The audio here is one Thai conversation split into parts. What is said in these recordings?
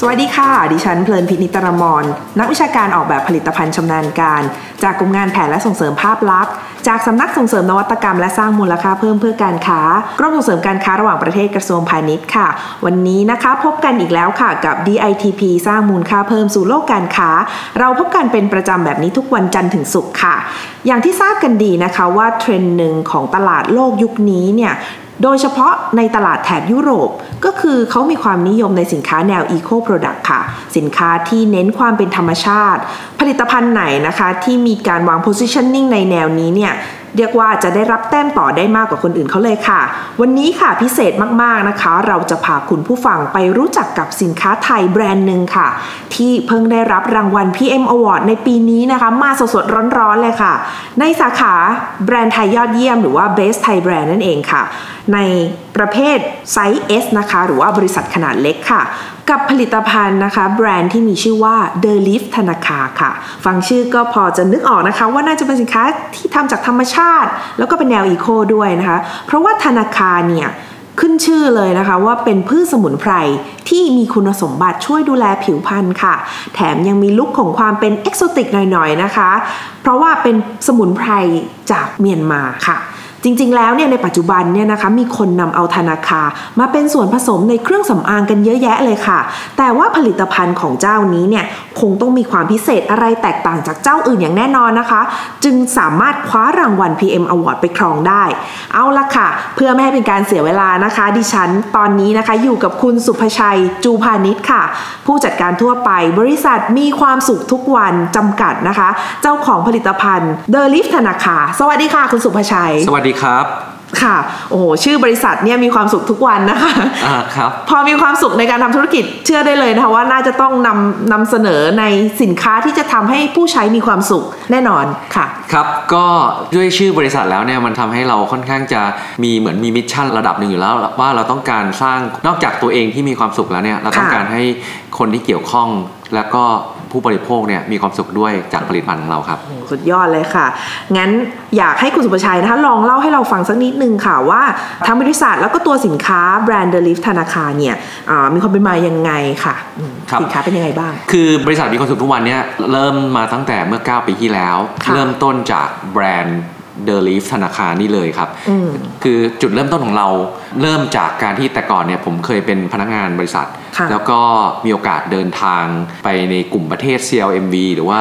สวัสดีค่ะดิฉันเพลินพินิตรมรนักวิชาการออกแบบผลิตภัณฑ์ชำนาญการจากกรมงานแผนและส่งเสริมภาพลักษณ์จากสำนักส่งเสริมนวัตกรรมและสร้างมูลค่าเพิ่มเพื่อการค้ากรมส่งเสริมการค้าระหว่างประเทศกระทรวงพาณิชย์ค่ะวันนี้นะคะพบกันอีกแล้วค่ะกับ DITP สร้างมูลค่าเพิ่มสู่โลกการค้าเราพบกันเป็นประจำแบบนี้ทุกวันจันทร์ถึงศุกร์ค่ะอย่างที่ทราบกันดีนะคะว่าเทรนด์หนึ่งของตลาดโลกยุคนี้เนี่ยโดยเฉพาะในตลาดแถบยุโรปก็คือเขามีความนิยมในสินค้าแนว Eco Product ค่ะสินค้าที่เน้นความเป็นธรรมชาติผลิตภัณฑ์ไหนนะคะที่มีการวาง positioning ในแนวนี้เนี่ยเรียกว่าจะได้รับแต้มต่อได้มากกว่าคนอื่นเขาเลยค่ะวันนี้ค่ะพิเศษมากๆนะคะเราจะพาคุณผู้ฟังไปรู้จักกับสินค้าไทยแบรนด์หนึ่งค่ะที่เพิ่งได้รับรางวัล PM Award ในปีนี้นะคะมาสดๆร้อนๆเลยค่ะในสาขาแบรนด์ไทยยอดเยี่ยมหรือว่า Best Thai Brand นั่นเองค่ะในประเภทไซส์ S นะคะหรือว่าบริษัทขนาดเล็กค่ะกับผลิตภัณฑ์นะคะแบรนด์ที่มีชื่อว่า The Leaf ธนาคารค่ะฟังชื่อก็พอจะนึกออกนะคะว่าน่าจะเป็นสินค้าที่ทำจากธรรมชาติแล้วก็เป็นแนวอีโคด้วยนะคะเพราะว่าธนาคารเนี่ยขึ้นชื่อเลยนะคะว่าเป็นพืชสมุนไพรที่มีคุณสมบัติช่วยดูแลผิวพรรณค่ะแถมยังมีลุคของความเป็นเอกโซติกหน่อยๆนะคะเพราะว่าเป็นสมุนไพรจากเมียนมาค่ะจริงๆแล้วเนี่ยในปัจจุบันเนี่ยนะคะมีคนนำเอาธนาคารมาเป็นส่วนผสมในเครื่องสำอางกันเยอะแยะเลยค่ะแต่ว่าผลิตภัณฑ์ของเจ้านี้เนี่ยคงต้องมีความพิเศษอะไรแตกต่างจากเจ้าอื่นอย่างแน่นอนนะคะจึงสามารถคว้ารางวัล PM Award ไปครองได้เอาละค่ะเพื่อไม่ให้เป็นการเสียเวลานะคะดิฉันตอนนี้นะคะอยู่กับคุณสุภชัยจูพานิชค่ะผู้จัดการทั่วไปบริษัทมีความสุขทุกวันจำกัดนะคะเจ้าของผลิตภัณฑ์ The Leaf ธนาคารสวัสดีค่ะคุณสุภชัยสวัสดีครับค่ะโอ้โหชื่อบริษัทเนี่ยมีความสุขทุกวันนะคะครับพอมีความสุขในการทำธุรกิจเชื่อได้เลยนะคะว่าน่าจะต้องนำเสนอในสินค้าที่จะทำให้ผู้ใช้มีความสุขแน่นอนค่ะครับก็ด้วยชื่อบริษัทแล้วเนี่ยมันทำให้เราค่อนข้างจะมีเหมือนมีมิชชั่นระดับหนึ่งอยู่แล้วว่าเราต้องการสร้างนอกจากตัวเองที่มีความสุขแล้วเนี่ยเราต้องการให้คนที่เกี่ยวข้องแล้วก็ผู้บริโภคเนี่ยมีความสุขด้วยจากผลิตภัณฑ์ของเราครับสุดยอดเลยค่ะงั้นอยากให้คุณสุภชัยนะคะลองเล่าให้เราฟังสักนิดนึงค่ะว่าทั้งบริษัทแล้วก็ตัวสินค้าแบรนด์ The Leaf ธนาคารเนี่ยมีความเป็นมายังไงค่ะสินค้าเป็นยังไงบ้างคือบริษัทมีความสุขทุกวันเนี่ยเริ่มมาตั้งแต่เมื่อ9ปีที่แล้วเริ่มต้นจากแบรนด์ The Leaf ธนาคารนี่เลยครับคือจุดเริ่มต้นของเราเริ่มจากการที่แต่ก่อนเนี่ยผมเคยเป็นพนักงานบริษัทแล้วก็มีโอกาสเดินทางไปในกลุ่มประเทศ CLMV หรือว่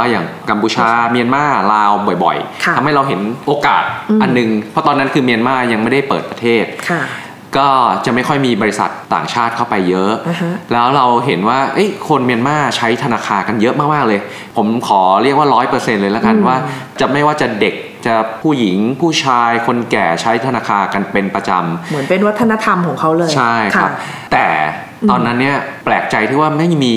าอย่างกัมพูชาเมียนมาลาวบ่อยๆทำให้เราเห็นโอกาสอันนึงเพราะตอนนั้นคือเมียนมายังไม่ได้เปิดประเทศก็จะไม่ค่อยมีบริษัทต่างชาติเข้าไปเยอะแล้วเราเห็นว่าคนเมียนมาใช้ธนาคารกันเยอะมากๆเลยผมขอเรียกว่า 100% เลยละกันว่าจะไม่ว่าจะเด็กจะผู้หญิงผู้ชายคนแก่ใช้ธนาคารกันเป็นประจำเหมือนเป็นวัฒนธรรมของเขาเลยใช่ครับแต่ตอนนั้นเนี่ยแปลกใจที่ว่าไม่มี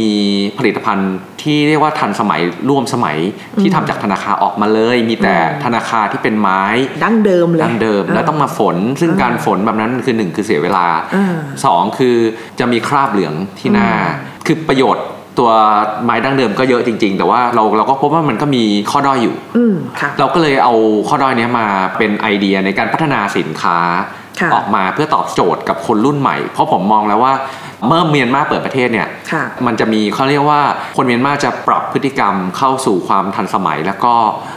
ผลิตภัณฑ์ที่เรียกว่าทันสมัยร่วมสมัยที่ทำจากธนาคารออกมาเลยมีแต่ธนาคารที่เป็นไม้ดั้งเดิมเลยดั้งเดิมแล้วต้องมาฝนซึ่งการฝนแบบนั้นคือ1คือเสียเวลา2คือจะมีคราบเหลืองที่หน้าคือประโยชน์ตัวไม้ดั้งเดิมก็เยอะจริงๆแต่ว่าเราก็พบว่ามันก็มีข้อด้อยอยู่เราก็เลยเอาข้อด้อยนี้มาเป็นไอเดียในการพัฒนาสินค้าออกมาเพื่อตอบโจทย์กับคนรุ่นใหม่เพราะผมมองแล้วว่าเมื่อเมียนมาเปิดประเทศเนี่ยมันจะมีเขาเรียกว่าคนเมียนมาจะปรับพฤติกรรมเข้าสู่ความทันสมัยแล้วก็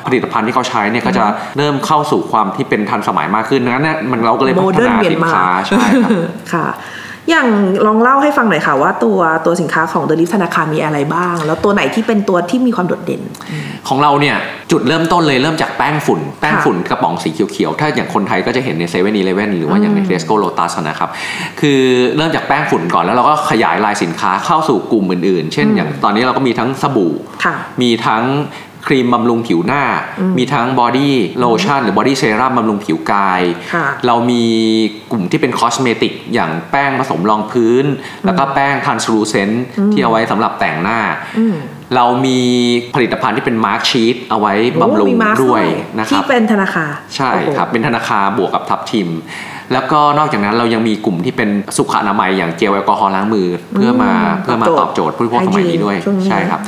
ผลิตภัณฑ์ที่เขาใช้เนี่ยก็จะเริ่มเข้าสู่ความที่เป็นทันสมัยมากขึ้นงั้นเนี่ยมันเราก็เลยพัฒนาสินค้าใช่ค่ะอย่างลองเล่าให้ฟังหน่อยค่ะว่าตัวสินค้าของ The Leaf ธนาคารมีอะไรบ้างแล้วตัวไหนที่เป็นตัวที่มีความโดดเด่นของเราเนี่ยจุดเริ่มต้นเลยเริ่มจากแป้งฝุ่นกระป๋องสีเขียวๆถ้าอย่างคนไทยก็จะเห็นใน 7-Eleven หรือว่าอย่างใน Tesco Lotus นะครับคือเริ่มจากแป้งฝุ่นก่อนแล้วเราก็ขยายลายสินค้าเข้าสู่กลุ่มอื่นๆเช่นอย่างตอนนี้เราก็มีทั้งสบู่มีทั้งครีมบำรุงผิวหน้ามีทั้งบอดี้โลชั่นหรือบอดี้เซรั่มบำรุงผิวกายเรามีกลุ่มที่เป็นคอสเมติกอย่างแป้งผสมรองพื้นแล้วก็แป้งทรานสลูเซนต์ที่เอาไว้สำหรับแต่งหน้าเรามีผลิตภัณฑ์ที่เป็นมาร์คชีทเอาไว้บำรุงด้วยนะครับที่เป็นธนาคารใช่ครับเป็นธนาคารบวกกับทับทิม แล้วก็นอกจากนั้นเรายังมีกลุ่มที่เป็นสุขอนามัยอย่างเจลแอลกอฮอล์ล้างมือเพื่อมาตอบโจทย์ผู้บริโภคสมัยนี้ด้วยใช่ครับ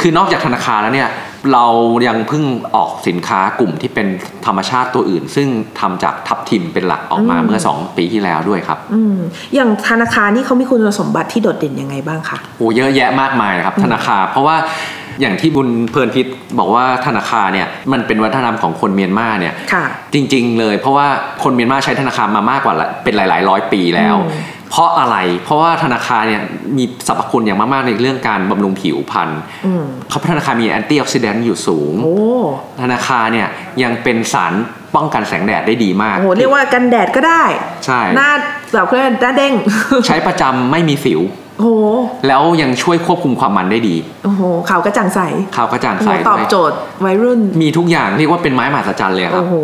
คือนอกจากธนาคารแล้วเนี่ยเรายังเพิ่งออกสินค้ากลุ่มที่เป็นธรรมชาติตัวอื่นซึ่งทำจากทับทิมเป็นหลักออกมาเมื่อ2ปีที่แล้วด้วยครับอย่างธนาคารนี่เขามีคุณสมบัติที่โดดเด่นยังไงบ้างคะโอ้เยอะแยะมากมายครับธนาคารเพราะว่าอย่างที่บุญเพลินพิษบอกว่าธนาคารเนี่ยมันเป็นวัฒนธรรมของคนเมียนมาเนี่ยจริงๆเลยเพราะว่าคนเมียนมาใช้ธนาคารมามากกว่าเป็นหลายๆร้อยปีแล้วเพราะอะไรเพราะว่าธนาคารเนี่ยมีสรรพคุณอย่างมากๆในเรื่องการบำรุงผิวพรรณเพราะธนาคารมีแอนตี้ออกซิแดนต์อยู่สูงธนาคารเนี่ยยังเป็นสารป้องกันแสงแดดได้ดีมากโอ้โหเรียกว่ากันแดดก็ได้ใช่หน้าแบบคือหน้าเด้งใช้ประจำไม่มีสิวโอ้แล้วยังช่วยควบคุมความมันได้ดีโอ้โหขาวกระจ่างใสขาวกระจ่างใสตอบโจทย์วัยรุ่นมีทุกอย่างเรียกว่าเป็นไม้มหัศจรรย์เลยครับโอ้โห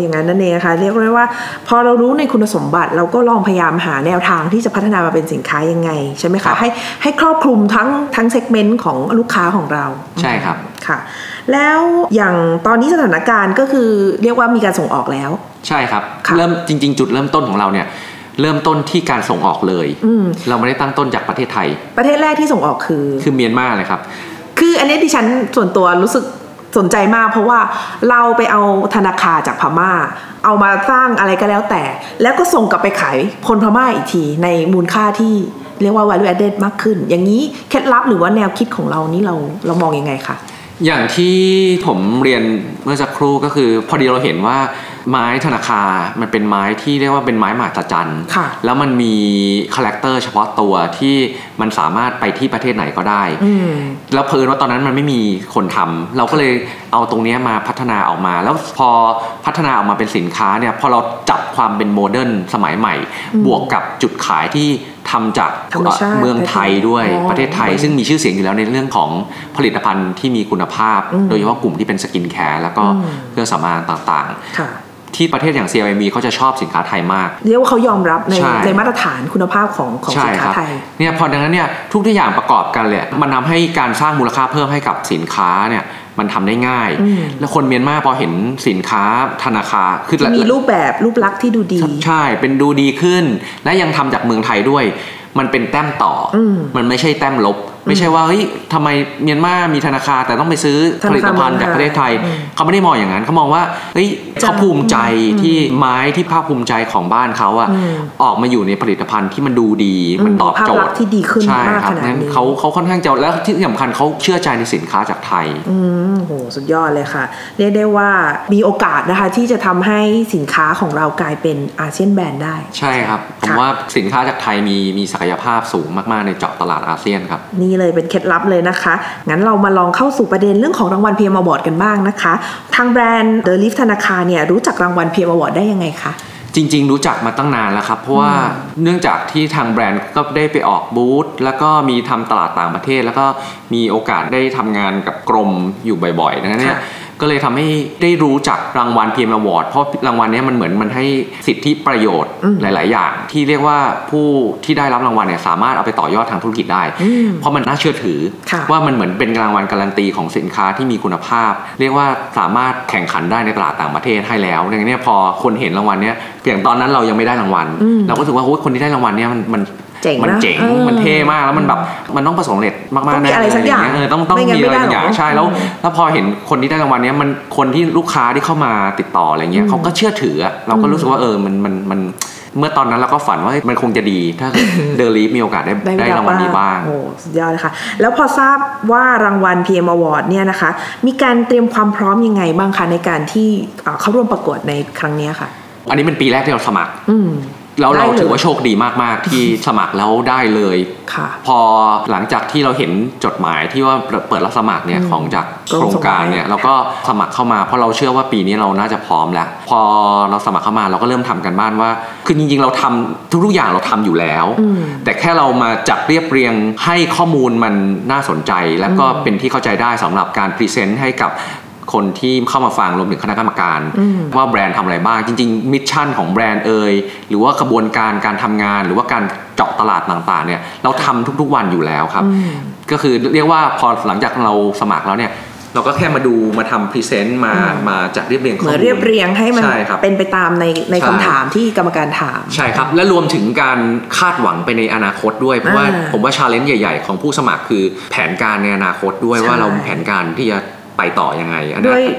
อย่างนั้นนั่นเองค่ะเรียกได้ว่าพอเรารู้ในคุณสมบัติเราก็ลองพยายามหาแนวทางที่จะพัฒนามาเป็นสินค้ายังไงใช่ไหมคะให้ครอบคลุมทั้งเซกเมนต์ของลูกค้าของเราใช่ครับค่ะแล้วอย่างตอนนี้สถานการณ์ก็คือเรียกว่ามีการส่งออกแล้วใช่ครับเริ่มจริงๆจุดเริ่มต้นของเราเนี่ยเริ่มต้นที่การส่งออกเลยเราไม่ได้ตั้งต้นจากประเทศไทยประเทศแรกที่ส่งออกคือเมียนมาเลยครับคืออันนี้ดิฉันส่วนตัวรู้สึกสนใจมากเพราะว่าเราไปเอาธนาคารจากพม่าเอามาสร้างอะไรก็แล้วแต่แล้วก็ส่งกลับไปขายคนพม่าอีกทีในมูลค่าที่เรียกว่า value added มากขึ้นอย่างนี้เคล็ดลับหรือว่าแนวคิดของเรานี่เรามองยังไงคะอย่างที่ผมเรียนเมื่อสักครู่ก็คือพอดีเราเห็นว่าไม้ธนาคารมันเป็นไม้ที่เรียกว่าเป็นไม้มหัศจรรย์แล้วมันมีคาแรคเตอร์เฉพาะตัวที่มันสามารถไปที่ประเทศไหนก็ได้แล้วเพิ่งว่าตอนนั้นมันไม่มีคนทำเราก็เลยเอาตรงนี้มาพัฒนาออกมาแล้วพอพัฒนาออกมาเป็นสินค้าเนี่ยพอเราจับความเป็นโมเดิร์นสมัยใหม่บวกกับจุดขายที่ทำจากเมืองไทยด้วยประเทศไทยซึ่งมีชื่อเสียงอยู่แล้วในเรื่องของผลิตภัณฑ์ที่มีคุณภาพโดยเฉพาะกลุ่มที่เป็นสกินแคร์แล้วก็เครื่องสำอางต่างๆที่ประเทศอย่าง CLMV เขาจะชอบสินค้าไทยมากเรียกว่าเขายอมรับในมาตรฐานคุณภาพของสินค้าไทยเนี่ยพอดังนั้นเนี่ยทุกอย่างประกอบกันเลยมันทำให้การสร้างมูลค่าเพิ่มให้กับสินค้าเนี่ยมันทำได้ง่ายแล้วคนเมียนมาพอเห็นสินค้าธนาคารคือมีรูปแบบรูปลักษณ์ที่ดูดีใช่เป็นดูดีขึ้นและยังทำจากเมืองไทยด้วยมันเป็นแต้มต่อมันไม่ใช่แต้มลบไม่ใช่ว่าเฮ้ยทำไมเมียนมามีธนาคารแต่ต้องไปซื้อผลิตภัณฑ์จากประเทศไทยเขาไม่ได้มองอย่างนั้นเขามองว่าเฮ้ยเขาภูมิใจที่ไม้ที่ภาคภูมิใจของบ้านเขาอะออกมาอยู่ในผลิตภัณฑ์ที่มันดูดีมันตอบโจทย์ที่ดีขึ้นมากขนาดนี้เขาค่อนข้างจะแล้วที่สำคัญเขาเชื่อใจในสินค้าจากไทยโหสุดยอดเลยค่ะเรียกได้ว่ามีโอกาสนะคะที่จะทำให้สินค้าของเรากลายเป็นอาเซียนแบรนด์ได้ใช่ครับผมว่าสินค้าจากไทยมีศักยภาพสูงมากๆในเจาะตลาดอาเซียนครับนี่เลยเป็นเคล็ดลับเลยนะคะงั้นเรามาลองเข้าสู่ประเด็นเรื่องของรางวัล PM Award กันบ้างนะคะทางแบรนด์ The Leaf ธนาคารเนี่ยรู้จักรางวัล PM Award ได้ยังไงคะจริงๆรู้จักมาตั้งนานแล้วครับเพราะว่าเนื่องจากที่ทางแบรนด์ก็ได้ไปออกบูธแล้วก็มีทำตลาดต่างประเทศแล้วก็มีโอกาสได้ทำงานกับกรมอยู่บ่อยๆนะเนี่ยก็เลยทำให้ได้รู้จักรางวัล PM Award เพราะรางวัลนี้มันเหมือนมันให้สิทธิประโยชน์หลายๆอย่างที่เรียกว่าผู้ที่ได้รับรางวัลเนี่ยสามารถเอาไปต่อยอดทางธุรกิจได้เพราะมันน่าเชื่อถือว่ามันเหมือนเป็นรางวัลการันตีของสินค้าที่มีคุณภาพเรียกว่าสามารถแข่งขันได้ในตลาดต่างประเทศให้แล้วอย่างนี้พอคนเห็นรางวัลนี้อย่างตอนนั้นเรายังไม่ได้รางวัลเราก็รู้สึกว่าคนที่ได้รางวัลนี้มันเจ๋งมันเท่มากแล้วมันแบบมันต้องประสบความสำเร็จมากๆแน่อะไรสักอย่างต้องมีอะไรอย่างใช่แล้วพอเห็นคนที่ได้รางวัลนี้มันคนที่ลูกค้าที่เข้ามาติดต่ออะไรเงี้ยเขาก็เชื่อถือเราก็รู้สึกว่ามันเมื่อตอนนั้นเราก็ฝันว่ามันคงจะดีถ้าเดอรีฟมีโอกาสได้รางวัลนี้บ้างโอ้สุดยอดเลยค่ะแล้วพอทราบว่ารางวัล PM Award เนี่ยนะคะมีการเตรียมความพร้อมยังไงบ้างคะในการที่เข้าร่วมประกวดในครั้งนี้ค่ะอันนี้เป็นปีแรกที่เราสมัครแล้วเราถือว่าโชคดีมากๆที่สมัครแล้วได้เลยพอหลังจากที่เราเห็นจดหมายที่ว่าเปิดรับสมัครเนี่ยของจากโครงการเนี่ยเราก็สมัครเข้ามาเพราะเราเชื่อว่าปีนี้เราน่าจะพร้อมแล้วพอเราสมัครเข้ามาเราก็เริ่มทำกันบ้านว่าคือจริงๆเราทำทุกอย่างเราทำอยู่แล้วแต่แค่เรามาจัดเรียบเรียงให้ข้อมูลมันน่าสนใจแล้วก็เป็นที่เข้าใจได้สำหรับการพรีเซนต์ให้กับคนที่เข้ามาฟังรวมถึงคณะกรรมการว่าแบรนด์ทำอะไรบ้างจริงๆมิชชั่นของแบรนด์เอ่ยหรือว่ากระบวนการทำงานหรือว่าการเจาะตลาดต่างๆเนี่ยเราทำทุกๆวันอยู่แล้วครับก็คือเรียกว่าพอหลังจากเราสมัครแล้วเนี่ย เราก็แค่มาดูมาทำพรีเซนต์มาจัดเรียบเรียงข้อมูลเรียบเรียงให้มันเป็นไปตามในคำถามที่กรรมการถามใช่ครับและรวมถึงการคาดหวังไปในอนาคตด้วยเพราะว่าผมว่า challenge ใหญ่ๆของผู้สมัครคือแผนการในอนาคตด้วยว่าเราแผนการที่จะไปต่อยังไง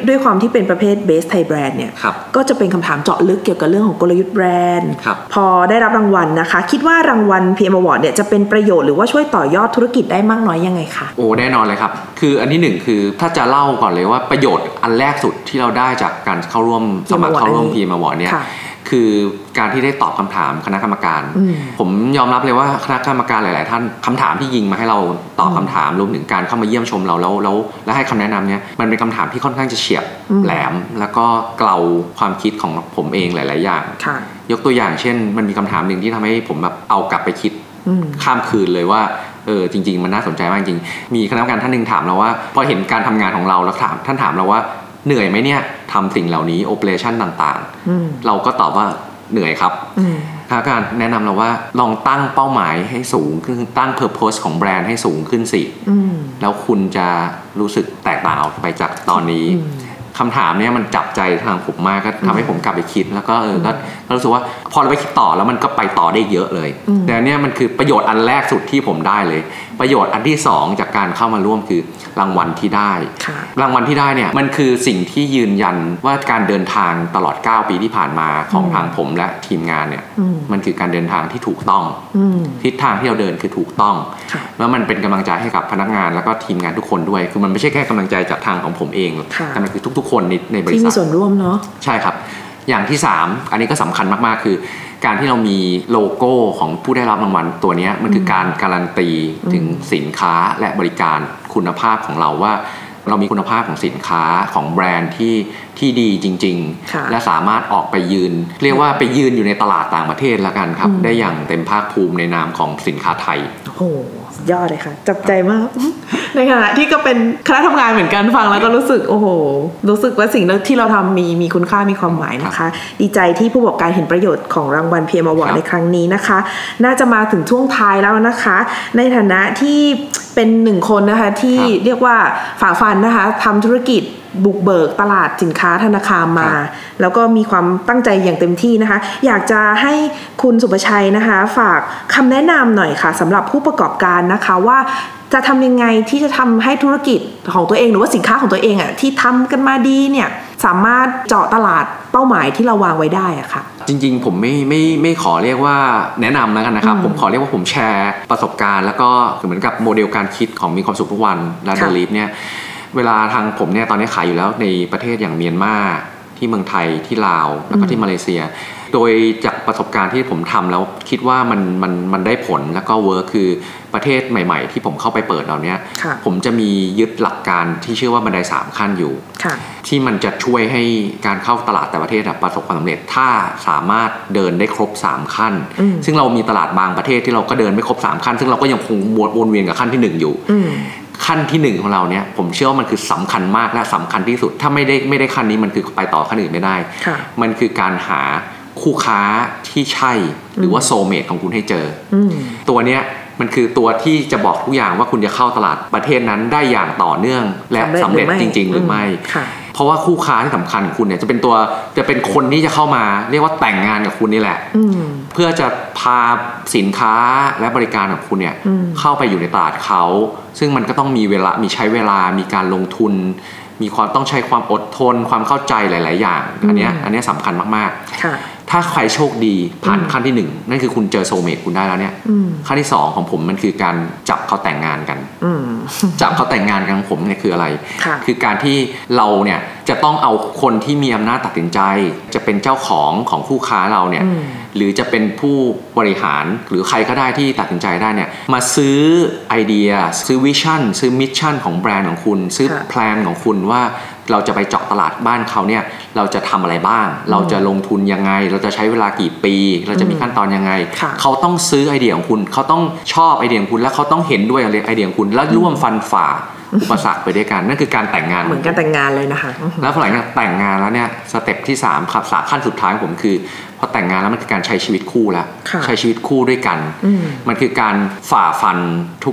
ด้วยความที่เป็นประเภท Best Thai Brand เนี่ยก็จะเป็นคำถามเจาะลึกเกี่ยวกับเรื่องของกลยุทธ์แบรนด์พอได้รับรางวัลนะคะคิดว่ารางวัล PM Award เนี่ยจะเป็นประโยชน์หรือว่าช่วยต่อยอดธุรกิจได้มากน้อยยังไงคะโอ้แน่นอนเลยครับคืออันที่หนึ่งคือถ้าจะเล่าก่อนเลยว่าประโยชน์อันแรกสุดที่เราได้จากการเข้าร่วมสมัครเข้าร่วม PM Award เนี่ยคือการที่ได้ตอบคำถามคณะกรรมการผมยอมรับเลยว่าคณะกรรมการหลายๆท่านคำถามที่ยิงมาให้เราตอบคำถามรวมถึงการเข้ามาเยี่ยมชมเราแล้วให้คำแนะนำเนี่ยมันเป็นคำถามที่ค่อนข้างจะเฉียบแหลมแล้วก็เกลาความคิดของผมเองหลายๆอย่างยกตัวอย่างเช่นมันมีคำถามหนึ่งที่ทำให้ผมแบบเอากลับไปคิดข้ามคืนเลยว่าจริงๆมันน่าสนใจมากจริงมีคณะกรรมการท่านนึงถามเราว่าพอเห็นการทำงานของเราแล้วท่านถามเราว่าเหนื่อยไหมเนี่ยทำสิ่งเหล่านี้โอเปอเรชั่นต่างๆเราก็ตอบว่าเหนื่อยครับถ้าการแนะนำเราว่าลองตั้งเป้าหมายให้สูงขึ้นตั้งเพอร์โพสของแบรนด์ให้สูงขึ้นสิแล้วคุณจะรู้สึกแตกต่างออกไปจากตอนนี้คำถามเนี่ยมันจับใจทางผมมากก็ทำให้ผมกลับไปคิดแล้วก็ก็รู้สึกว่าพอเราไปคิดต่อแล้วมันก็ไปต่อได้เยอะเลยแต่เนี่ยมันคือประโยชน์อันแรกสุดที่ผมได้เลยประโยชน์อันที่2จากการเข้ามาร่วมคือรางวัลที่ได้รางวัลที่ได้เนี่ยมันคือสิ่งที่ยืนยันว่าการเดินทางตลอด9ปีที่ผ่านมาของทางผมและทีมงานเนี่ยมันคือการเดินทางที่ถูกต้องทิศทางที่เราเดินคือถูกต้องแล้วมันเป็นกำลังใจให้กับพนักงานแล้วก็ทีมงานทุกคนด้วยคือมันไม่ใช่แค่กำลังใจจากทางของผมเองแต่มันคือทุกๆคนในบริษัทที่มีส่วนร่วมเนาะใช่ครับอย่างที่3อันนี้ก็สำคัญมากๆคือการที่เรามีโลโก้ของผู้ได้รับรางวัลตัวนี้มันคือการการันตีถึงสินค้าและบริการคุณภาพของเราว่าเรามีคุณภาพของสินค้าของแบรนด์ที่ดีจริงๆและสามารถออกไปยืนเรียกว่าไปยืนอยู่ในตลาดต่างประเทศละกันครับได้อย่างเต็มภาคภูมิในนามของสินค้าไทยโอ้โหยอดเลยค่ะจับใจมากในขณะที่ก็เป็นคณะทำงานเหมือนกันฟังแล้วก็รู้สึกโอ้โหรู้สึกว่าสิ่งที่เราทำมีคุณค่ามีความหมายนะคะดีใจที่ผู้ประกอบการเห็นประโยชน์ของรางวัล PM Award ในครั้งนี้นะคะน่าจะมาถึงช่วงท้ายแล้วนะคะในฐานะที่เป็นหนึ่งคนนะคะที่เรียกว่าฝ่าฟันนะคะทำธุรกิจบุกเบิกตลาดสินค้าธนาคารมาแล้วก็มีความตั้งใจอย่างเต็มที่นะคะอยากจะให้คุณสุประชัยนะคะฝากคำแนะนำหน่อยค่ะสำหรับผู้ประกอบการนะคะว่าจะทำยังไงที่จะทำให้ธุรกิจของตัวเองหรือว่าสินค้าของตัวเองอ่ะที่ทำกันมาดีเนี่ยสามารถเจาะตลาดเป้าหมายที่เราวางไว้ได้อะค่ะจริงๆผมไม่ขอเรียกว่าแนะนำแล้วกันนะครับผมขอเรียกว่าผมแชร์ประสบการณ์แล้วก็เหมือนกับโมเดลการคิดของมีความสุขทุกวันและเดลิฟเนี่ยเวลาทางผมเนี่ยตอนนี้ขายอยู่แล้วในประเทศอย่างเมียนมาที่เมืองไทยที่ลาวแล้วก็ที่มาเลเซียโดยจากประสบการณ์ที่ผมทำแล้วคิดว่ามันได้ผลแล้วก็เวิร์คคือประเทศใหม่ๆที่ผมเข้าไปเปิดเหล่านี้ผมจะมียึดหลักการที่ชื่อว่าบันได3ขั้นอยู่ที่มันจะช่วยให้การเข้าตลาดแต่ประเทศประสบความสำเร็จถ้าสามารถเดินได้ครบ3ขั้นซึ่งเรามีตลาดบางประเทศที่เราก็เดินไม่ครบ3ขั้นซึ่งเราก็ยังคงวนเวียนกับขั้นที่1อยู่ขั้นที่1ของเราเนี่ยผมเชื่อว่ามันคือสำคัญมากและสำคัญที่สุดถ้าไม่ได้ขั้นนี้มันคือไปต่อขั้นอื่นไม่ได้มันคือการหาคู่ค้าที่ใช่หรือว่าโซเมทของคุณให้เจอตัวเนี้ยมันคือตัวที่จะบอกทุกอย่างว่าคุณจะเข้าตลาดประเทศนั้นได้อย่างต่อเนื่องและสำเร็จจริงๆหรือไม่เพราะว่าคู่ค้าที่สำคัญของคุณเนี่ยจะเป็นคนที่จะเข้ามาเรียกว่าแต่งงานกับคุณนี่แหละเพื่อจะพาสินค้าและบริการของคุณเนี่ยเข้าไปอยู่ในตลาดเขาซึ่งมันก็ต้องมีเวลามีใช้เวลามีการลงทุนมีความต้องใช้ความอดทนความเข้าใจหลายๆอย่างอันเนี้ยสำคัญมากๆถ้าใครโชคดีผ่านขั้นที่1นั่นคือคุณเจอโซเมทคุณได้แล้วเนี่ยขั้นที่2ของผมมันคือการจับเขาแต่งงานกันจับเขาแต่งงานกันของผมเนี่ยคืออะไรคือการที่เราเนี่ยจะต้องเอาคนที่มีอำนาจตัดสินใจจะเป็นเจ้าของคู่ค้าเราเนี่ยหรือจะเป็นผู้บริหารหรือใครก็ได้ที่ตัดสินใจได้เนี่ยมาซื้อไอเดียซื้อวิชั่นซื้อมิชชั่นของแบรนด์ของคุณซื้อแพลนของคุณว่าเราจะไปเจาะตลาดบ้านเขาเนี่ยเราจะทำอะไรบ้างเราจะลงทุนยังไงเราจะใช้เวลากี่ปีเราจะมีขั้นตอนยังไงเขาต้องซื้อไอเดียของคุณเขาต้องชอบไอเดียของคุณและเขาต้องเห็นด้วยไอเดียของคุณและร่วมฟันฝ่าอุปสรรคไปด้วยกันนั่นคือการแต่งงานเหมือนการแต่งงานเลยนะคะแล้วหลังจากแต่งงานแล้วเนี่ยสเต็ปที่3ครับขั้นสุดท้ายของผมคือพอแต่งงานแล้วมันคือการใช้ชีวิตคู่แล้วใช้ชีวิตคู่ด้วยกันมันคือการฝ่าฟัน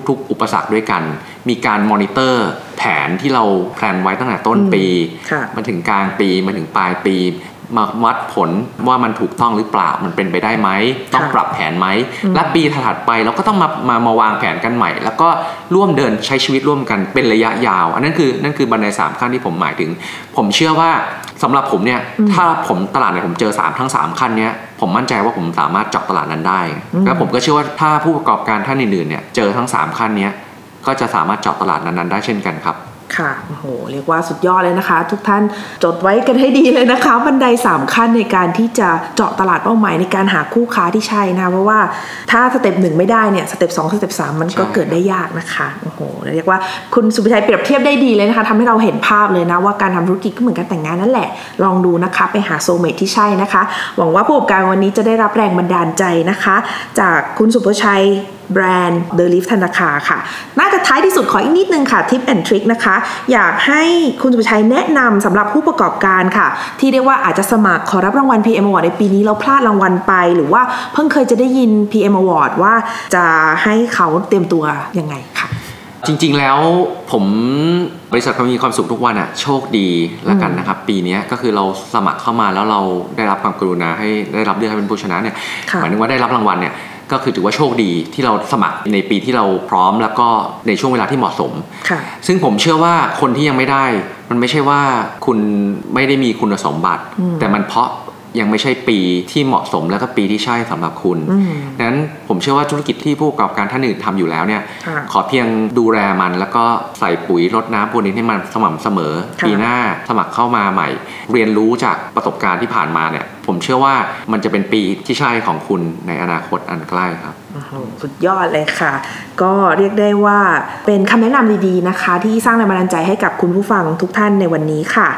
ทุกๆอุปสรรคด้วยกัน มีการมอนิเตอร์แผนที่เราแพลนไว้ตั้งแต่ต้นปีมาถึงกลางปีมาถึงปลายปีมาวัดผลว่ามันถูกต้องหรือเปล่ามันเป็นไปได้ไหมต้องปรับแผนไหมและปีถัดไปเราก็ต้องมาวางแผนกันใหม่แล้วก็ร่วมเดินใช้ชีวิตร่วมกันเป็นระยะยาวอันนั้นคือบันได3ขั้นที่ผมหมายถึงผมเชื่อว่าสำหรับผมเนี่ยถ้าผมตลาดไหนผมเจอทั้ง3ขั้นเนี้ยผมมั่นใจว่าผมสามารถเจาะตลาดนั้นได้และผมก็เชื่อว่าถ้าผู้ประกอบการท่านอื่นๆเนี่ยเจอทั้ง3ขั้นเนี้ยก็จะสามารถเจาะตลาดนั้นๆได้เช่นกันครับค่ะโอ้โหเรียกว่าสุดยอดเลยนะคะทุกท่านจดไว้กันให้ดีเลยนะคะบันได3ขั้นในการที่จะเจาะตลาดเป้าหมายในการหาคู่ค้าที่ใช่นะเพราะว่าถ้าสเต็ป1ไม่ได้เนี่ยสเต็ป2สเต็ป3มันก็เกิดได้ยากนะคะโอ้โหเรียกว่าคุณสุภชัยเปรียบเทียบได้ดีเลยนะคะทำให้เราเห็นภาพเลยนะว่าการทำธุรกิจก็เหมือนการแต่งงานนั่นแหละลองดูนะคะไปหาโซลเมทที่ใช่นะคะหวังว่าผู้ประกอบการวันนี้จะได้รับแรงบันดาลใจนะคะจากคุณสุภชัยแบรนด์ The Leaf ธนาคารค่ะน่าจะท้ายที่สุดขออีกนิดนึงค่ะ Tip and Trick นะคะอยากให้คุณสุภชัยแนะนำสำหรับผู้ประกอบการค่ะที่เรียกว่าอาจจะสมัครขอรับรางวัล PM Award ในปีนี้เราพลาดรางวัลไปหรือว่าเพิ่งเคยจะได้ยิน PM Award ว่าจะให้เขาเตรียมตัวยังไงค่ะจริงๆแล้วผมบริษัทมีความสุขทุกวันอ่ะโชคดีแล้วกันนะครับปีนี้ก็คือเราสมัครเข้ามาแล้วเราได้รับความกรุณาให้ได้รับเลือกให้เป็นผู้ชนะเนี่ยหมายถึงว่าได้รับรางวัลเนี่ยก็คือถือว่าโชคดีที่เราสมัครในปีที่เราพร้อมแล้วก็ในช่วงเวลาที่เหมาะสมซึ่งผมเชื่อว่าคนที่ยังไม่ได้มันไม่ใช่ว่าคุณไม่ได้มีคุณสมบัติแต่มันเพราะยังไม่ใช่ปีที่เหมาะสมแล้วก็ปีที่ใช่สำหรับคุณดังนั้นผมเชื่อว่าธุรกิจที่ผู้ประกอบการท่านอื่นทำอยู่แล้วเนี่ยขอเพียงดูแลมันแล้วก็ใส่ปุ๋ยรดน้ำพรวนดินให้มันสม่ำเสมอปีหน้าสมัครเข้ามาใหม่เรียนรู้จากประสบการณ์ที่ผ่านมาเนี่ยผมเชื่อว่ามันจะเป็นปีที่ใช่ของคุณในอนาคตอันใกล้ครับสุดยอดเลยค่ะก็เรียกได้ว่าเป็นคำแนะนำดีๆนะคะที่สร้างแรงบันดาลใจให้กับคุณผู้ฟังทุกท่านในวันนี้ค่ะ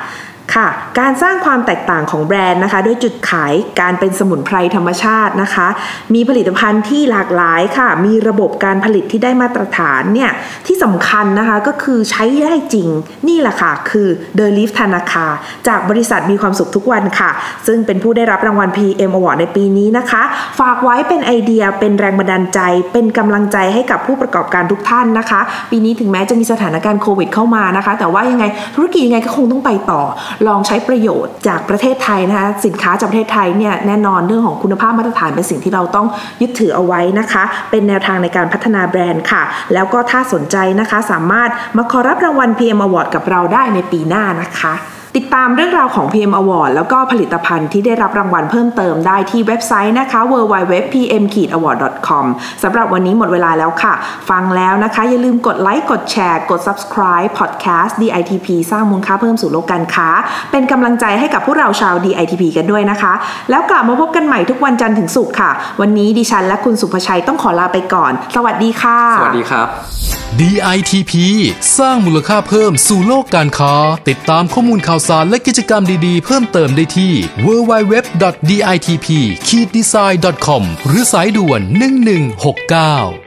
ค่ะการสร้างความแตกต่างของแบรนด์นะคะด้วยจุดขายการเป็นสมุนไพรธรรมชาตินะคะมีผลิตภัณฑ์ที่หลากหลายค่ะมีระบบการผลิตที่ได้มาตรฐานเนี่ยที่สำคัญนะคะก็คือใช้ได้จริงนี่แหละค่ะคือ The Leaf ธนาคารจากบริษัทมีความสุขทุกวันค่ะซึ่งเป็นผู้ได้รับรางวัล PM Award ในปีนี้นะคะฝากไว้เป็นไอเดียเป็นแรงบันดาลใจเป็นกำลังใจให้กับผู้ประกอบการทุกท่านนะคะปีนี้ถึงแม้จะมีสถานการณ์โควิดเข้ามานะคะแต่ว่ายังไงธุรกิจยังไงก็คงต้องไปต่อลองใช้ประโยชน์จากประเทศไทยนะคะสินค้าจากประเทศไทยเนี่ยแน่นอนเรื่องของคุณภาพมาตรฐานเป็นสิ่งที่เราต้องยึดถือเอาไว้นะคะเป็นแนวทางในการพัฒนาแบรนด์ค่ะแล้วก็ถ้าสนใจนะคะสามารถมาขอรับรางวัล PM Award กับเราได้ในปีหน้านะคะติดตามเรื่องราวของ PM Award แล้วก็ผลิตภัณฑ์ที่ได้รับรางวัลเพิ่มเติมได้ที่เว็บไซต์นะคะ www.pm-award.com สำหรับวันนี้หมดเวลาแล้วค่ะฟังแล้วนะคะอย่าลืมกดไลค์กดแชร์กด Subscribe Podcast DITP สร้างมูลค่าเพิ่มสู่โลกการค้าเป็นกำลังใจให้กับพวกเราชาว DITP กันด้วยนะคะแล้วกลับมาพบกันใหม่ทุกวันจันทร์ถึงศุกร์ค่ะวันนี้ดิฉันและคุณสุภชัยต้องขอลาไปก่อนสวัสดีค่ะสวัสดีครับ DITP สร้างมูลค่าเพิ่มสู่โลกการค้าติดตามข้อมูลข่าวสารและกิจกรรมดีๆเพิ่มเติมได้ที่ www.ditp-design.com หรือสายด่วน 1169